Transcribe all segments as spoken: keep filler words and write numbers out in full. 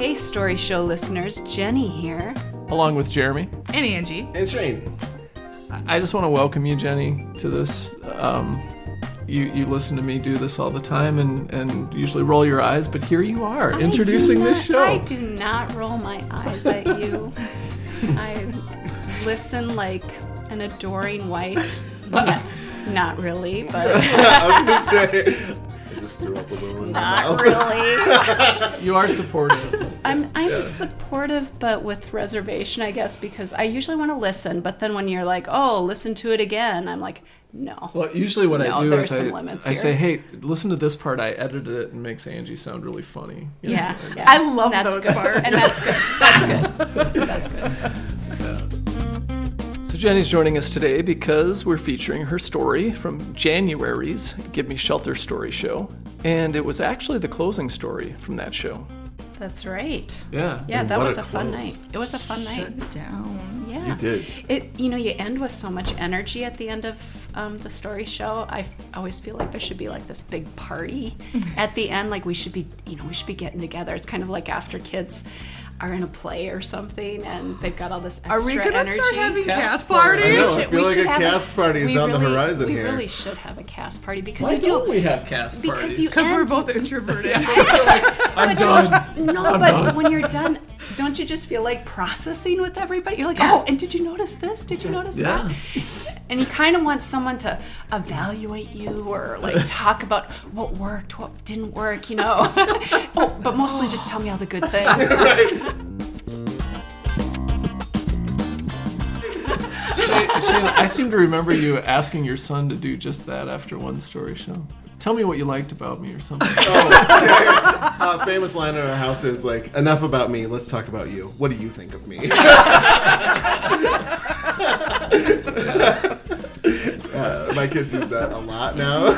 Hey, Story Show listeners, Jenny here. Along with Jeremy. And Angie. And Shane. I just want to welcome you, Jenny, to this. Um, you you listen to me do this all the time and, and usually roll your eyes, but here you are, I introducing not, this show. I do not roll my eyes at you. I listen like an adoring wife. Not, not really, but... I was going to say... Threw up a little in Not my mouth. Really. You are supportive. I'm I'm yeah. supportive, but with reservation, I guess, because I usually want to listen. But then when you're like, "Oh, listen to it again," I'm like, "No." Well, usually what no, I do is I, I say, "Hey, listen to this part." I edit it and makes Angie sound really funny. You yeah, know, like, yeah, I love that's those good. Parts, and that's good. That's good. That's good. Yeah. So Jenny's joining us today because we're featuring her story from January's Give Me Shelter Story Show. And it was actually the closing story from that show. That's right. Yeah. Yeah, that was a close. fun night. It was a fun Shut night. Shut it down. Yeah. You did. It. You know, you end with so much energy at the end of um, the story show. I always feel like there should be like this big party at the end. Like we should be, you know, we should be getting together. It's kind of like after kids are in a play or something, and they've got all this extra energy. Are we going to start having cast parties? I, know, I feel we like a cast a, party is on really, the horizon we here. We really should have a cast party because Why you don't do, we have cast because parties? Because we're both introverted. like, I'm but, done. No, I'm but done. When you're done, don't you just feel like processing with everybody? You're like, oh, and did you notice this? Did you notice yeah. that? And you kind of want someone to evaluate you or like talk about what worked, what didn't work, you know. oh, but mostly just tell me all the good things. Right. Shayna, I seem to remember you asking your son to do just that after one story show. Tell me what you liked about me or something. Oh, okay. uh, famous line in our house is like, enough about me, let's talk about you. What do you think of me? uh, my kids use that a lot now.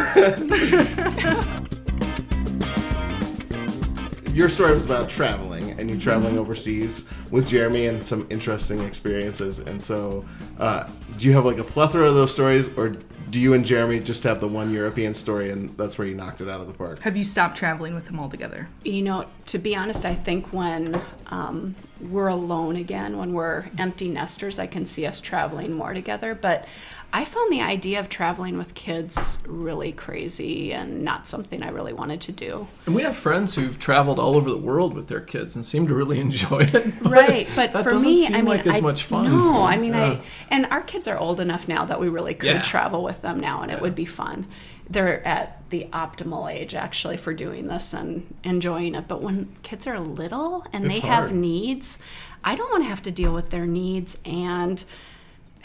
Your story was about traveling, and you're traveling overseas with Jeremy and some interesting experiences. And so, uh, do you have like a plethora of those stories, or do you and Jeremy just have the one European story, and that's where you knocked it out of the park? Have you stopped traveling with them all together? You know, to be honest, I think when um, we're alone again, when we're empty nesters, I can see us traveling more together. But I found the idea of traveling with kids really crazy and not something I really wanted to do. And we have friends who've traveled all over the world with their kids and seem to really enjoy it. But right, but that for doesn't me, seem I mean, like as I, much fun. No, I mean, yeah. I and our kids are old enough now that we really could yeah. travel with them now, and yeah. it would be fun. They're at the optimal age, actually, for doing this and enjoying it. But when kids are little and it's they hard. have needs, I don't want to have to deal with their needs and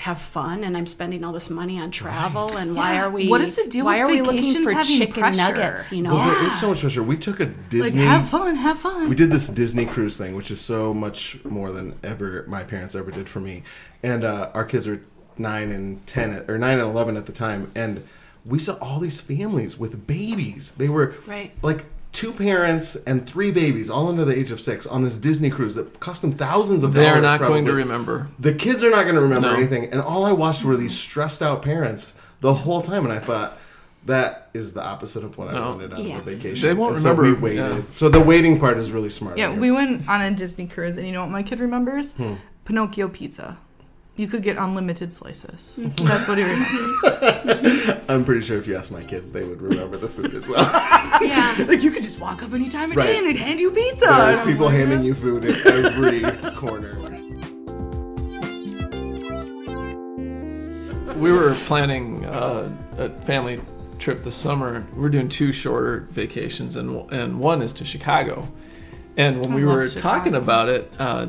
have fun, and I'm spending all this money on travel, and why yeah. are we? What is the deal? Why with are we looking for chicken pressure? nuggets? You know, well, yeah. there is so much pressure. We took a Disney. Like, have fun, have fun. We did this Disney cruise thing, which is so much more than ever my parents ever did for me, and uh, our kids are nine and ten, or nine and eleven at the time, and we saw all these families with babies. They were right. like two parents and three babies, all under the age of six, on this Disney cruise that cost them thousands of dollars. They're not probably. going to remember. The kids are not going to remember no. anything. And all I watched were these stressed out parents the whole time. And I thought, that is the opposite of what no. I wanted out yeah. of a vacation. They won't and remember. So we waited. Yeah. So the waiting part is really smart. Yeah, here. We went on a Disney cruise, and you know what my kid remembers? Hmm. Pinocchio pizza. You could get unlimited slices. Mm-hmm. That's what he remembers. I'm pretty sure if you asked my kids, they would remember the food as well. Yeah. Like, you could just walk up any time of right. day and they'd hand you pizza. There's people like handing that. you food at every corner. We were planning uh, a family trip this summer. We're doing two shorter vacations, and and one is to Chicago. And when I we were Chicago. talking about it, uh,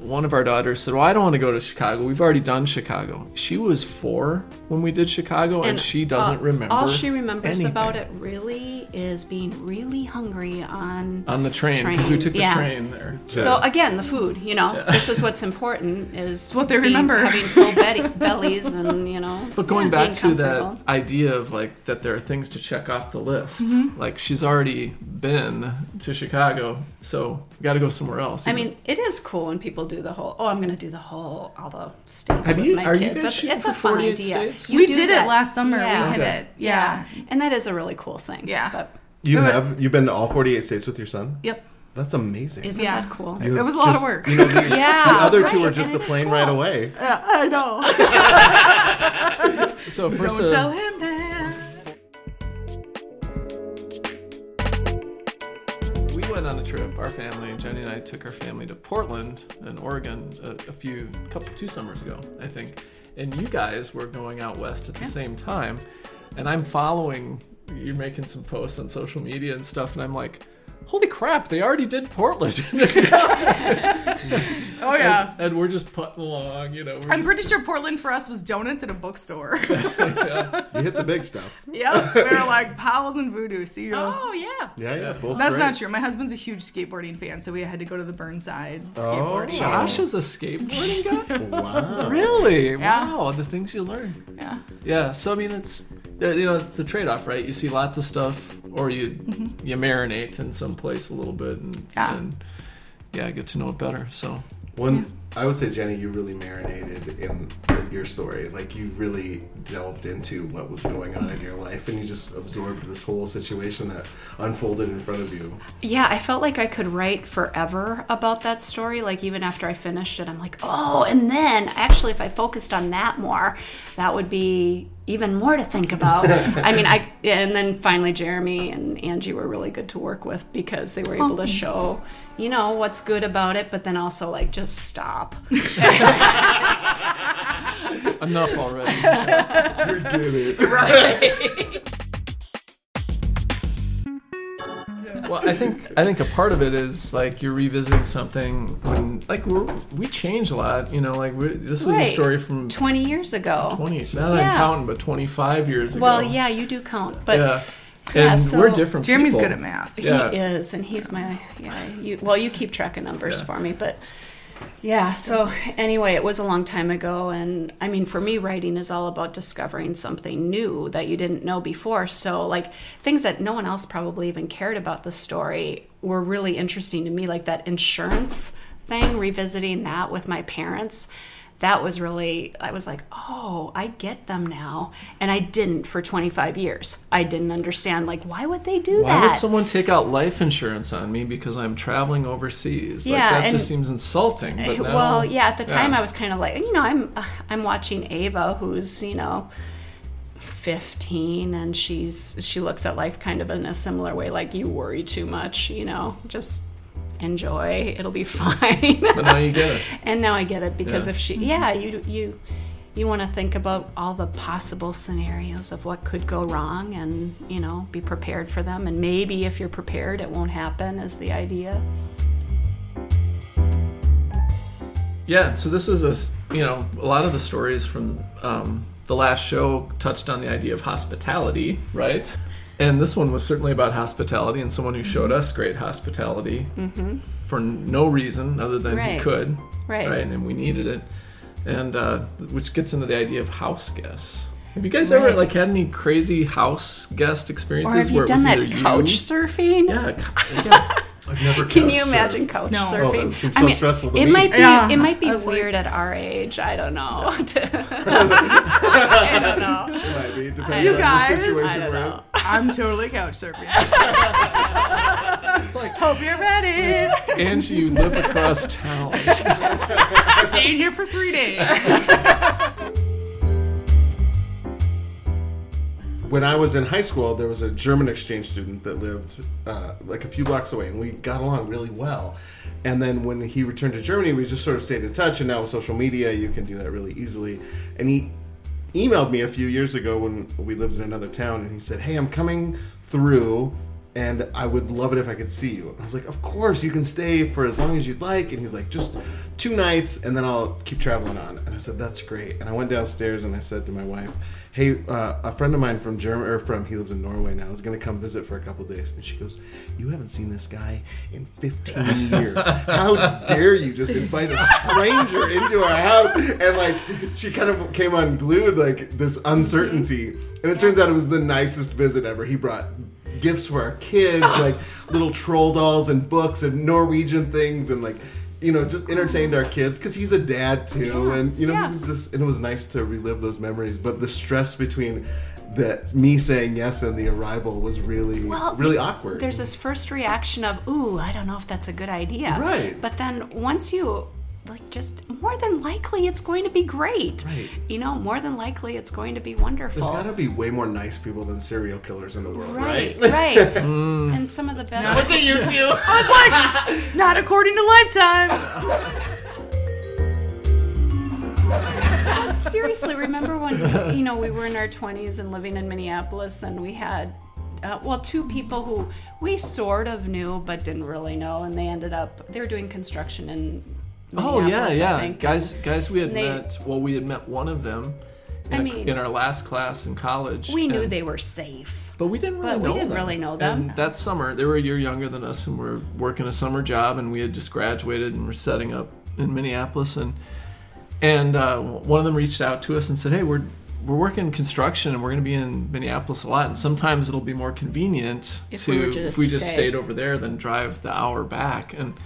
one of our daughters said, well, I don't want to go to Chicago. We've already done Chicago. She was four when we did Chicago, and, and she doesn't uh, remember All she remembers anything. about it really is being really hungry on... On the train, because we took yeah. the train there. Yeah. So, again, the food, you know. Yeah. This is what's important, is what they being, remember. having full be- bellies and, you know, But going yeah, back to that idea of, like, that there are things to check off the list. Mm-hmm. Like, she's already been to Chicago, so we got to go somewhere else. I even. mean, it is cool when people do the whole, oh, I'm going to do the whole, all the states Have with you, my are kids. You it's, it's a fun idea. We did that. it last summer. Yeah. We hit okay. it. Yeah. yeah. And that is a really cool thing. Yeah. But. You have? You've been to all forty-eight states with your son? Yep. That's amazing. Isn't yeah. that cool? It was a lot just, of work. You know, the, yeah, the other right. two were just and a plane cool. right away. Yeah, I know. So first, don't uh, tell him that. We went on a trip. Our family, Jenny and I, took our family to Portland in Oregon a, a few, couple, two summers ago, I think. And you guys were going out west at the yeah. same time. And I'm following. You're making some posts on social media and stuff, and I'm like, holy crap, they already did Portland. Oh, yeah. And, and we're just putting along, you know. I'm pretty sure Portland for us was donuts at a bookstore. Yeah. You hit the big stuff. Yep. They were like, Powell's and Voodoo. See you. Oh, yeah. Yeah, yeah. Both That's great. Not true. My husband's a huge skateboarding fan, so we had to go to the Burnside skateboarding. Oh, Josh is a skateboarding guy? Wow. Really? Yeah. Wow. The things you learn. Yeah. Yeah. So, I mean, it's, you know, it's a trade-off, right? You see lots of stuff, or you mm-hmm. you marinate in some place a little bit and yeah. and yeah, get to know it better. So one, yeah. I would say, Jenny, you really marinated in your story. Like, you really delved into what was going on in your life, and you just absorbed this whole situation that unfolded in front of you. Yeah, I felt like I could write forever about that story. Like, even after I finished it, I'm like, oh, and then actually, if I focused on that more, that would be even more to think about. I mean, I and then finally Jeremy and Angie were really good to work with, because they were able to show, you know, what's good about it, but then also, like, just stop. Enough already. You're kidding. Right. Well, I think I think a part of it is, like, you're revisiting something when, like, we we change a lot, you know. Like, we, this was right. a story from twenty years ago. Twenty, now that yeah. I'm counting, but twenty-five years ago. Well, yeah, you do count, but yeah, yeah and so we're different. Jeremy's people. Good at math. Yeah. He is, and he's my yeah. You, well, you keep track of numbers yeah. for me, but yeah. So anyway, it was a long time ago, and I mean, for me, writing is all about discovering something new that you didn't know before. So, like, things that no one else probably even cared about the story were really interesting to me, like that insurance thing, revisiting that with my parents. That was really, I was like, oh, I get them now. And I didn't for twenty-five years. I didn't understand, like, why would they do why that? Why would someone take out life insurance on me because I'm traveling overseas? Yeah, like, that just seems insulting. But now, well, yeah, at the time yeah. I was kind of like, you know, I'm I'm watching Ava, who's, you know, fifteen, and she's she looks at life kind of in a similar way, like, you worry too much, you know, just enjoy, it'll be fine. But now you get it. And now I get it, because yeah. if she yeah you you you want to think about all the possible scenarios of what could go wrong, and, you know, be prepared for them, and maybe if you're prepared it won't happen, is the idea. Yeah, so this was a, you know, a lot of the stories from um, the last show touched on the idea of hospitality, right? And this one was certainly about hospitality, and someone who showed us great hospitality mm-hmm. for no reason other than right. he could, right. right? And we needed it, and uh, which gets into the idea of house guests. Have you guys right. ever, like, had any crazy house guest experiences? Or have you where done it was that either couch you... surfing? Yeah. yeah. I've never Can you imagine couch no. surfing? Oh, that seems so I mean, stressful to it me. Might be, yeah. It might be weird like, at our age. I don't know. I don't know. It might be, depending you on guys, the situation we're in. I'm totally couch surfing. Like, hope you're ready. Angie, you live across town. Staying here for three days. When I was in high school, there was a German exchange student that lived uh, like a few blocks away, and we got along really well. And then when he returned to Germany, we just sort of stayed in touch, and now with social media, you can do that really easily. And he emailed me a few years ago when we lived in another town, and he said, hey, I'm coming through, and I would love it if I could see you. I was like, of course, you can stay for as long as you'd like. And he's like, just two nights, and then I'll keep traveling on. And I said, that's great. And I went downstairs, and I said to my wife, hey, uh, a friend of mine from Germany, or from, he lives in Norway now, is going to come visit for a couple of days. And she goes, you haven't seen this guy in fifteen years. How dare you just invite a stranger into our house? And, like, she kind of came unglued, like, this uncertainty. And it turns out it was the nicest visit ever. He brought gifts for our kids, like, little troll dolls and books and Norwegian things, and, like, you know, just entertained our kids, because he's a dad too, yeah, and, you know, yeah. it was just, and it was nice to relive those memories. But the stress between that me saying yes and the arrival was really, well, really awkward. There's this first reaction of, ooh, I don't know if that's a good idea. Right. But then once you, like, just more than likely it's going to be great. Right. You know, more than likely it's going to be wonderful. There's got to be way more nice people than serial killers in the world, right? Right, right. Mm. And some of the best. Look at you two. I was like, not according to Lifetime. Seriously, remember when, you know, we were in our twenties and living in Minneapolis, and we had, uh, well, two people who we sort of knew but didn't really know, and they ended up, they were doing construction in Minneapolis, oh, yeah, yeah. I think. Guys, guys we had they, met, well, we had met one of them in, I mean, a, in our last class in college. We knew and, they were safe. But we didn't really but know them. we didn't them. really know them. And that summer, they were a year younger than us, and we were working a summer job, and we had just graduated and were setting up in Minneapolis, and And uh, one of them reached out to us and said, hey, we're we're working construction and we're going to be in Minneapolis a lot. And sometimes it'll be more convenient if to we if we just stay. stayed over there than drive the hour back. And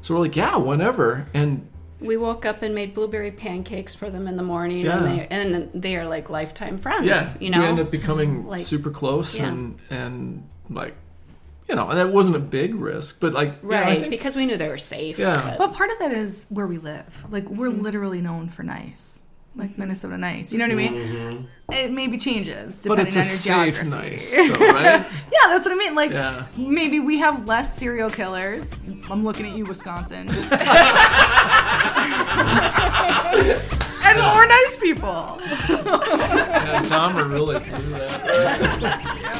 so we're like, yeah, whenever. And we woke up and made blueberry pancakes for them in the morning. Yeah. And, they, and they are like lifetime friends. Yeah, you know? We ended up becoming like, super close yeah. and, and like... You know, and that wasn't a big risk, but like, right, you know, I think, because we knew they were safe. Yeah. But. Well, part of that is where we live. Like, we're mm-hmm. literally known for nice, like Minnesota nice. You know what I mean? Mm-hmm. It maybe changes depending on your geography. But it's a safe nice, though, right? Yeah, that's what I mean. Like, yeah. Maybe we have less serial killers. I'm looking at you, Wisconsin. And more nice people. Yeah, Tom are really through that.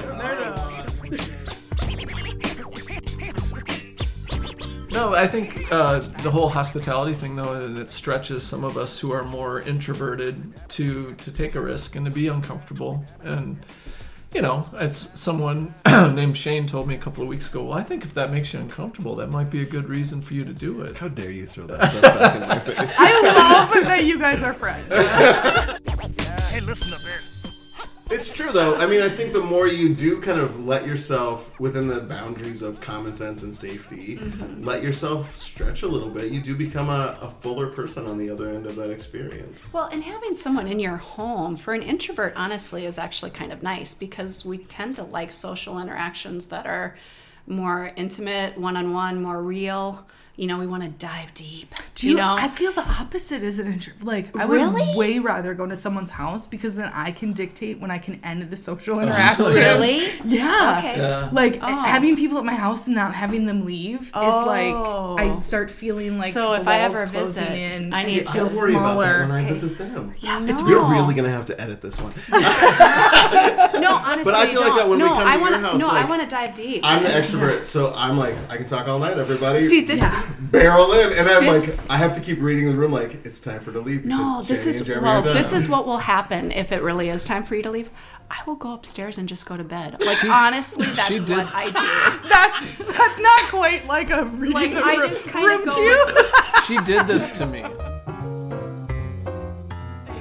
No, I think uh, the whole hospitality thing, though, and it stretches some of us who are more introverted to, to take a risk and to be uncomfortable. And, you know, it's someone named Shane told me a couple of weeks ago, well, I think if that makes you uncomfortable, that might be a good reason for you to do it. How dare you throw that stuff back in my face. I love that you guys are friends. Hey, listen up here. It's true, though. I mean, I think the more you do kind of let yourself within the boundaries of common sense and safety, mm-hmm. let yourself stretch a little bit, you do become a, a fuller person on the other end of that experience. Well, and having someone in your home, for an introvert, honestly, is actually kind of nice because we tend to like social interactions that are more intimate, one-on-one, more real. You know, we want to dive deep. Do you, you know? I feel the opposite as an introvert. Like, I really? would way rather go to someone's house because then I can dictate when I can end the social interaction. Oh, really? Yeah. Okay. Yeah. Like, oh. having people at my house and not having them leave oh. is like, I start feeling like so the if walls I ever closing visit, in. I need to feel smaller. About that when I visit them. Yeah, no. It's, we're really going to have to edit this one. No, honestly, But I feel no. like that when no, we come I to wanna, your house. No, like, I want to dive deep. I'm the extrovert, yeah. so I'm like, I can talk all night, everybody. See, this yeah. barrel in, and I'm this, like, I have to keep reading the room. Like, it's time for to leave. No, this Jenny is well, this is what will happen if it really is time for you to leave. I will go upstairs and just go to bed. Like, she, honestly, that's what did. I do. That's that's not quite like a reading like, the I room, just kind room of go cue. She did this to me.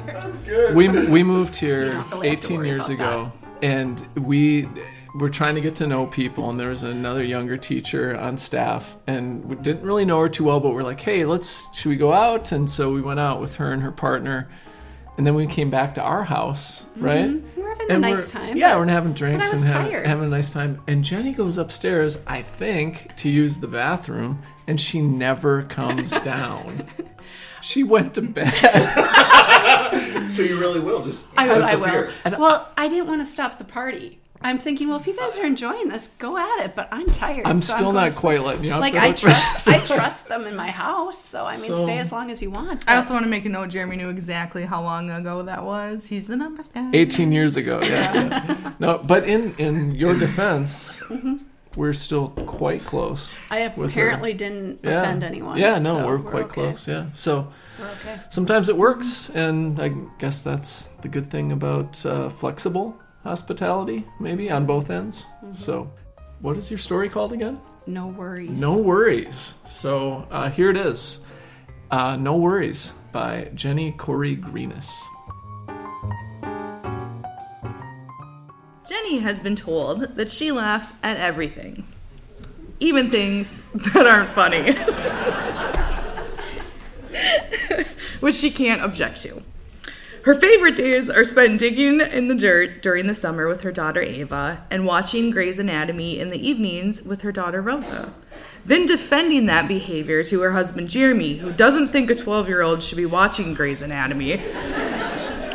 That's good. We we moved here eighteen years ago, that. and we. We're trying to get to know people, and there was another younger teacher on staff, and we didn't really know her too well, but we're like, hey, let's, should we go out? And so we went out with her and her partner, and then we came back to our house, right? Mm-hmm. We're having and a nice time. Yeah, but, we're having drinks and ha- having a nice time. And Jenny goes upstairs, I think, to use the bathroom, and she never comes down. She went to bed. So you really will just I will, disappear. I will. Well, I didn't want to stop the party. I'm thinking, well, if you guys are enjoying this, go at it. But I'm tired. I'm so still I'm not quite letting you out. Like, I trust, I trust them in my house. So, I mean, so, stay as long as you want. But. I also want to make a note. Jeremy knew exactly how long ago that was. He's the numbers guy. eighteen years ago, yeah. yeah. No, but in, in your defense, mm-hmm. we're still quite close. I apparently didn't yeah. offend anyone. Yeah, no, so we're, we're quite okay. close, yeah. So we're okay. Sometimes it works. And I guess that's the good thing about uh, flexible hospitality, maybe, on both ends. Mm-hmm. So, what is your story called again? No Worries. No Worries. So, uh, here it is. Uh, No Worries by Jenny Corey-Gruenes. Jenny has been told that she laughs at everything, even things that aren't funny, which she can't object to. Her favorite days are spent digging in the dirt during the summer with her daughter Ava and watching Grey's Anatomy in the evenings with her daughter Rosa. Then defending that behavior to her husband Jeremy, who doesn't think a twelve-year-old should be watching Grey's Anatomy,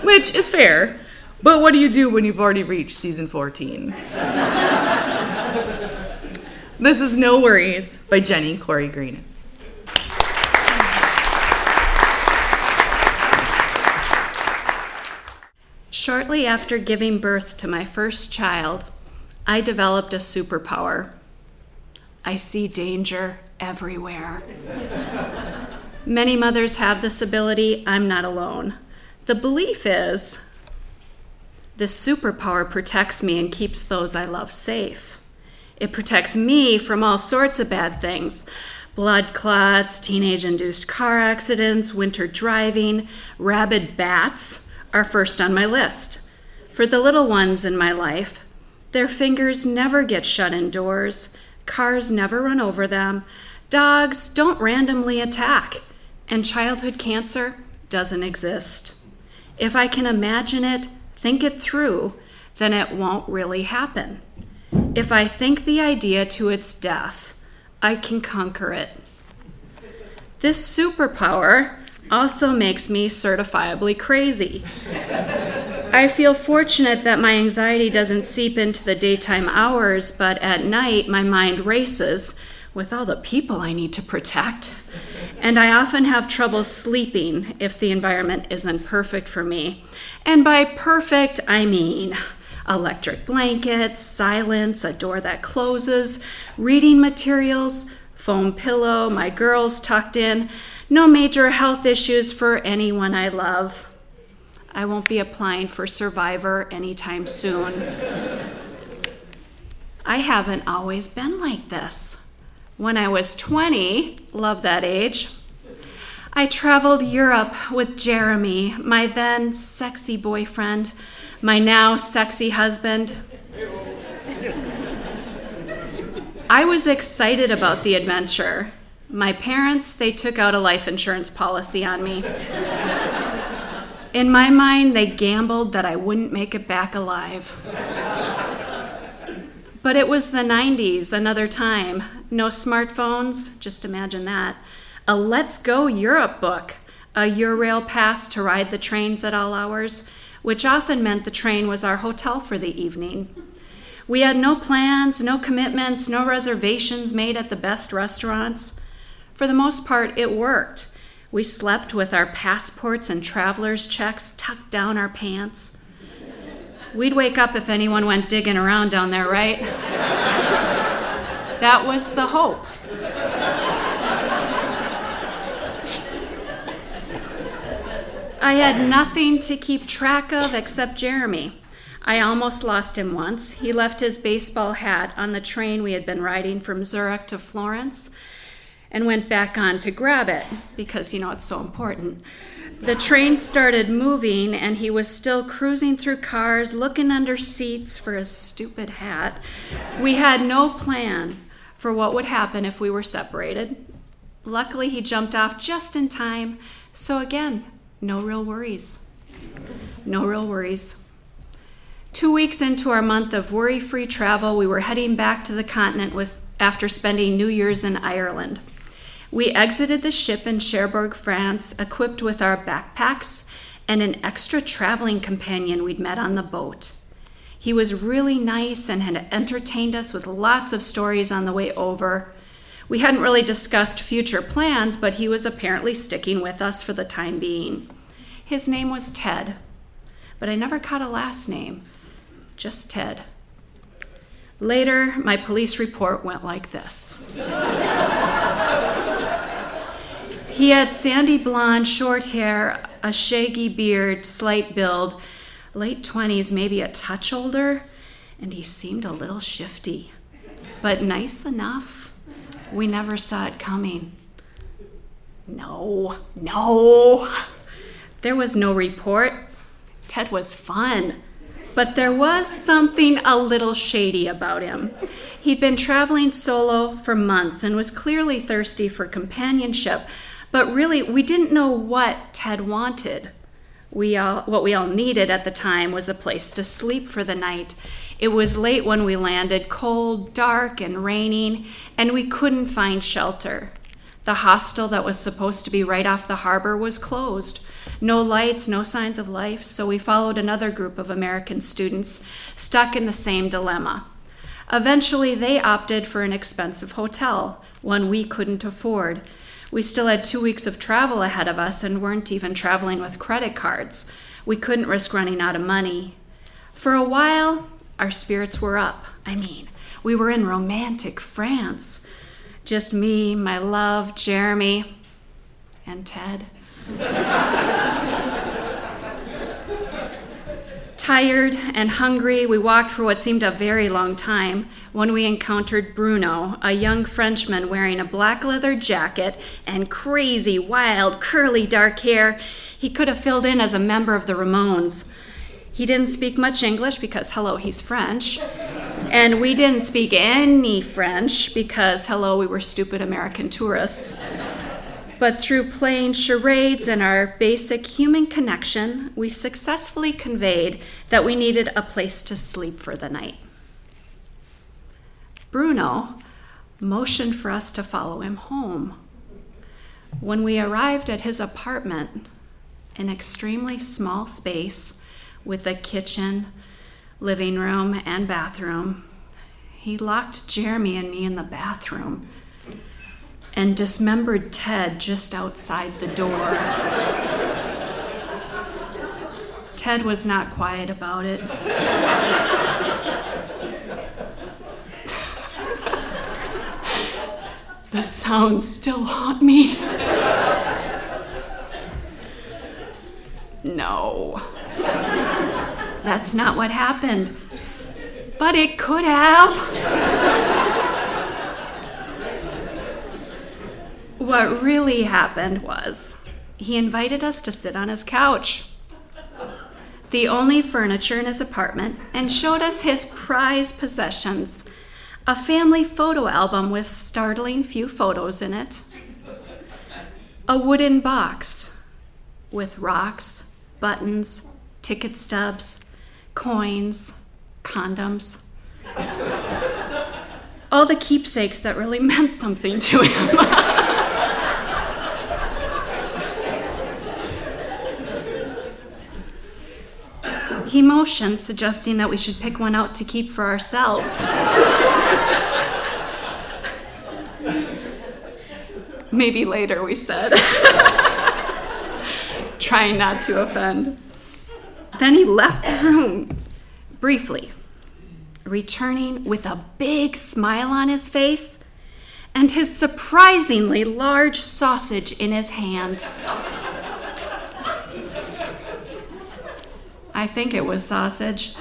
which is fair, but what do you do when you've already reached season fourteen? This is No Worries by Jenny Corey-Gruenes. Shortly after giving birth to my first child, I developed a superpower. I see danger everywhere. Many mothers have this ability. I'm not alone. The belief is this superpower protects me and keeps those I love safe. It protects me from all sorts of bad things. Blood clots, teenage-induced car accidents, winter driving, rabid bats are first on my list. For the little ones in my life, their fingers never get shut indoors, cars never run over them, dogs don't randomly attack, and childhood cancer doesn't exist. If I can imagine it, think it through, then it won't really happen. If I think the idea to its death, I can conquer it. This superpower also makes me certifiably crazy. I feel fortunate that my anxiety doesn't seep into the daytime hours, but at night my mind races with all the people I need to protect, and I often have trouble sleeping if the environment isn't perfect for me. And by perfect, I mean electric blankets, silence, a door that closes, reading materials, foam pillow, my girls tucked in, no major health issues for anyone I love. I won't be applying for Survivor anytime soon. I haven't always been like this. When I was twenty, love that age, I traveled Europe with Jeremy, my then sexy boyfriend, my now sexy husband. I was excited about the adventure. My parents, they took out a life insurance policy on me. In my mind, they gambled that I wouldn't make it back alive. But it was the nineties, another time. No smartphones, just imagine that. A Let's Go Europe book, a Eurail pass to ride the trains at all hours, which often meant the train was our hotel for the evening. We had no plans, no commitments, no reservations made at the best restaurants. For the most part, it worked. We slept with our passports and traveler's checks tucked down our pants. We'd wake up if anyone went digging around down there, right? That was the hope. I had nothing to keep track of except Jeremy. I almost lost him once. He left his baseball hat on the train we had been riding from Zurich to Florence, and went back on to grab it, because you know it's so important. The train started moving and he was still cruising through cars, looking under seats for his stupid hat. We had no plan for what would happen if we were separated. Luckily, he jumped off just in time, so again, no real worries. No real worries. Two weeks into our month of worry-free travel, we were heading back to the continent with after spending New Year's in Ireland. We exited the ship in Cherbourg, France, equipped with our backpacks and an extra traveling companion we'd met on the boat. He was really nice and had entertained us with lots of stories on the way over. We hadn't really discussed future plans, but he was apparently sticking with us for the time being. His name was Ted, but I never caught a last name, just Ted. Later, my police report went like this. He had sandy blonde, short hair, a shaggy beard, slight build, late twenties, maybe a touch older, and he seemed a little shifty, but nice enough. We never saw it coming. No, no. There was no report. Ted was fun, but there was something a little shady about him. He'd been traveling solo for months and was clearly thirsty for companionship. But really, we didn't know what Ted wanted. we all, what we all needed at the time was a place to sleep for the night. It was late when we landed, cold, dark, and raining, and we couldn't find shelter. The hostel that was supposed to be right off the harbor was closed. No lights, no signs of life, so we followed another group of American students stuck in the same dilemma. Eventually, they opted for an expensive hotel, one we couldn't afford. We still had two weeks of travel ahead of us and weren't even traveling with credit cards. We couldn't risk running out of money. For a while, our spirits were up. I mean, we were in romantic France. Just me, my love, Jeremy, and Ted. Tired and hungry, we walked for what seemed a very long time when we encountered Bruno, a young Frenchman wearing a black leather jacket and crazy, wild, curly dark hair. He could have filled in as a member of the Ramones. He didn't speak much English because, hello, he's French. And we didn't speak any French because, hello, we were stupid American tourists. But through playing charades and our basic human connection, we successfully conveyed that we needed a place to sleep for the night. Bruno motioned for us to follow him home. When we arrived at his apartment, an extremely small space, with a kitchen, living room, and bathroom. He locked Jeremy and me in the bathroom and dismembered Ted just outside the door. Ted was not quiet about it. The sounds still haunt me. No. That's not what happened, but it could have. What really happened was he invited us to sit on his couch, the only furniture in his apartment, and showed us his prized possessions, a family photo album with startling few photos in it, a wooden box with rocks, buttons, ticket stubs, coins, condoms, all the keepsakes that really meant something to him. He motioned, suggesting that we should pick one out to keep for ourselves. Maybe later, we said, trying not to offend. Then he left the room, briefly, returning with a big smile on his face and his surprisingly large sausage in his hand. I think it was sausage,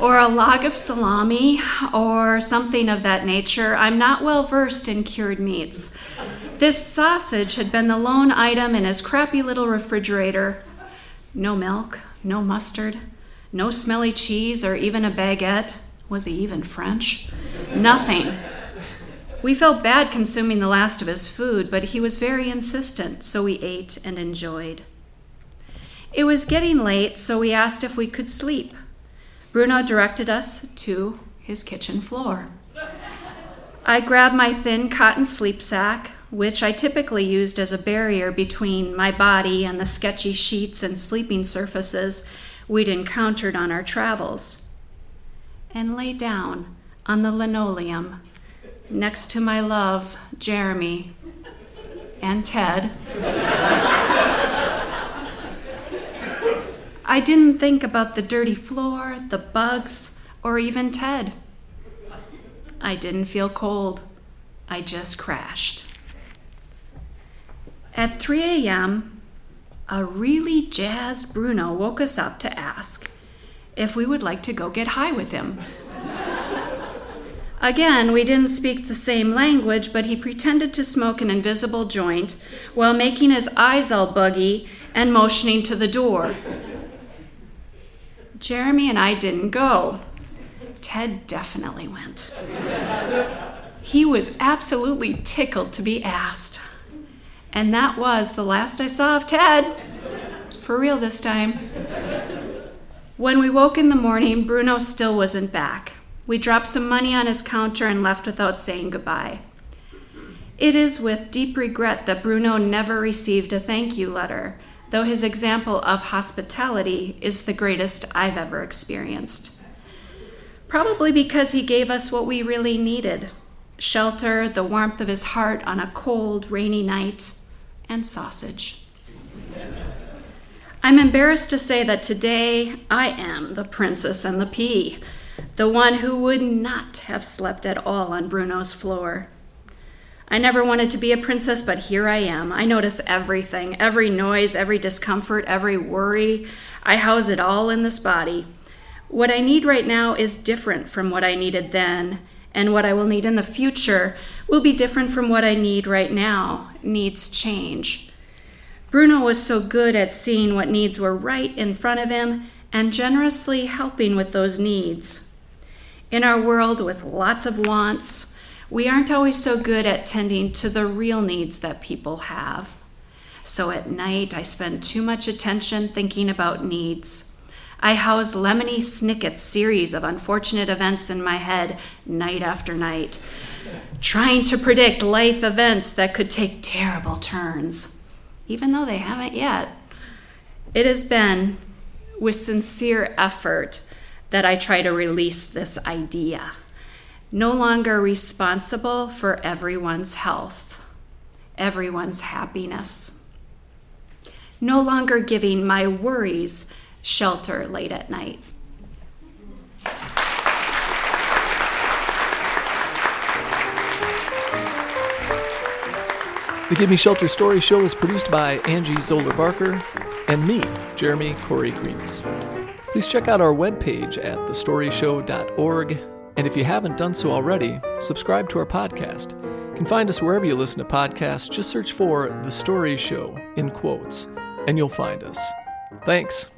or a log of salami, or something of that nature. I'm not well versed in cured meats. This sausage had been the lone item in his crappy little refrigerator. No milk, no mustard, no smelly cheese, or even a baguette. Was he even French? Nothing. We felt bad consuming the last of his food, but he was very insistent, so we ate and enjoyed. It was getting late, so we asked if we could sleep. Bruno directed us to his kitchen floor. I grabbed my thin cotton sleep sack, which I typically used as a barrier between my body and the sketchy sheets and sleeping surfaces we'd encountered on our travels, and lay down on the linoleum next to my love, Jeremy, and Ted. I didn't think about the dirty floor, the bugs, or even Ted. I didn't feel cold. I just crashed. At three a.m., a really jazzed Bruno woke us up to ask if we would like to go get high with him. Again, we didn't speak the same language, but he pretended to smoke an invisible joint while making his eyes all buggy and motioning to the door. Jeremy and I didn't go. Ted definitely went. He was absolutely tickled to be asked. And that was the last I saw of Ted. for real this time. When we woke in the morning, Bruno still wasn't back. We dropped some money on his counter and left without saying goodbye. It is with deep regret that Bruno never received a thank you letter, though his example of hospitality is the greatest I've ever experienced. Probably because he gave us what we really needed: shelter, the warmth of his heart on a cold, rainy night, and sausage. I'm embarrassed to say that today I am the princess and the pea, the one who would not have slept at all on Bruno's floor. I never wanted to be a princess, but here I am. I notice everything, every noise, every discomfort, every worry. I house it all in this body. What I need right now is different from what I needed then, and what I will need in the future will be different from what I need right now. Needs change. Bruno was so good at seeing what needs were right in front of him and generously helping with those needs. In our world with lots of wants, we aren't always so good at tending to the real needs that people have. So at night, I spend too much attention thinking about needs. I house Lemony Snicket's series of unfortunate events in my head night after night, trying to predict life events that could take terrible turns, even though they haven't yet. It has been with sincere effort that I try to release this idea: no longer responsible for everyone's health, everyone's happiness. No longer giving my worries shelter late at night. The Give Me Shelter Story Show is produced by Angie Zoller-Barker and me, Jeremy Corey-Gruenes. Please check out our webpage at the story show dot org, and if you haven't done so already, subscribe to our podcast. You can find us wherever you listen to podcasts. Just search for The Story Show in quotes, and you'll find us. Thanks.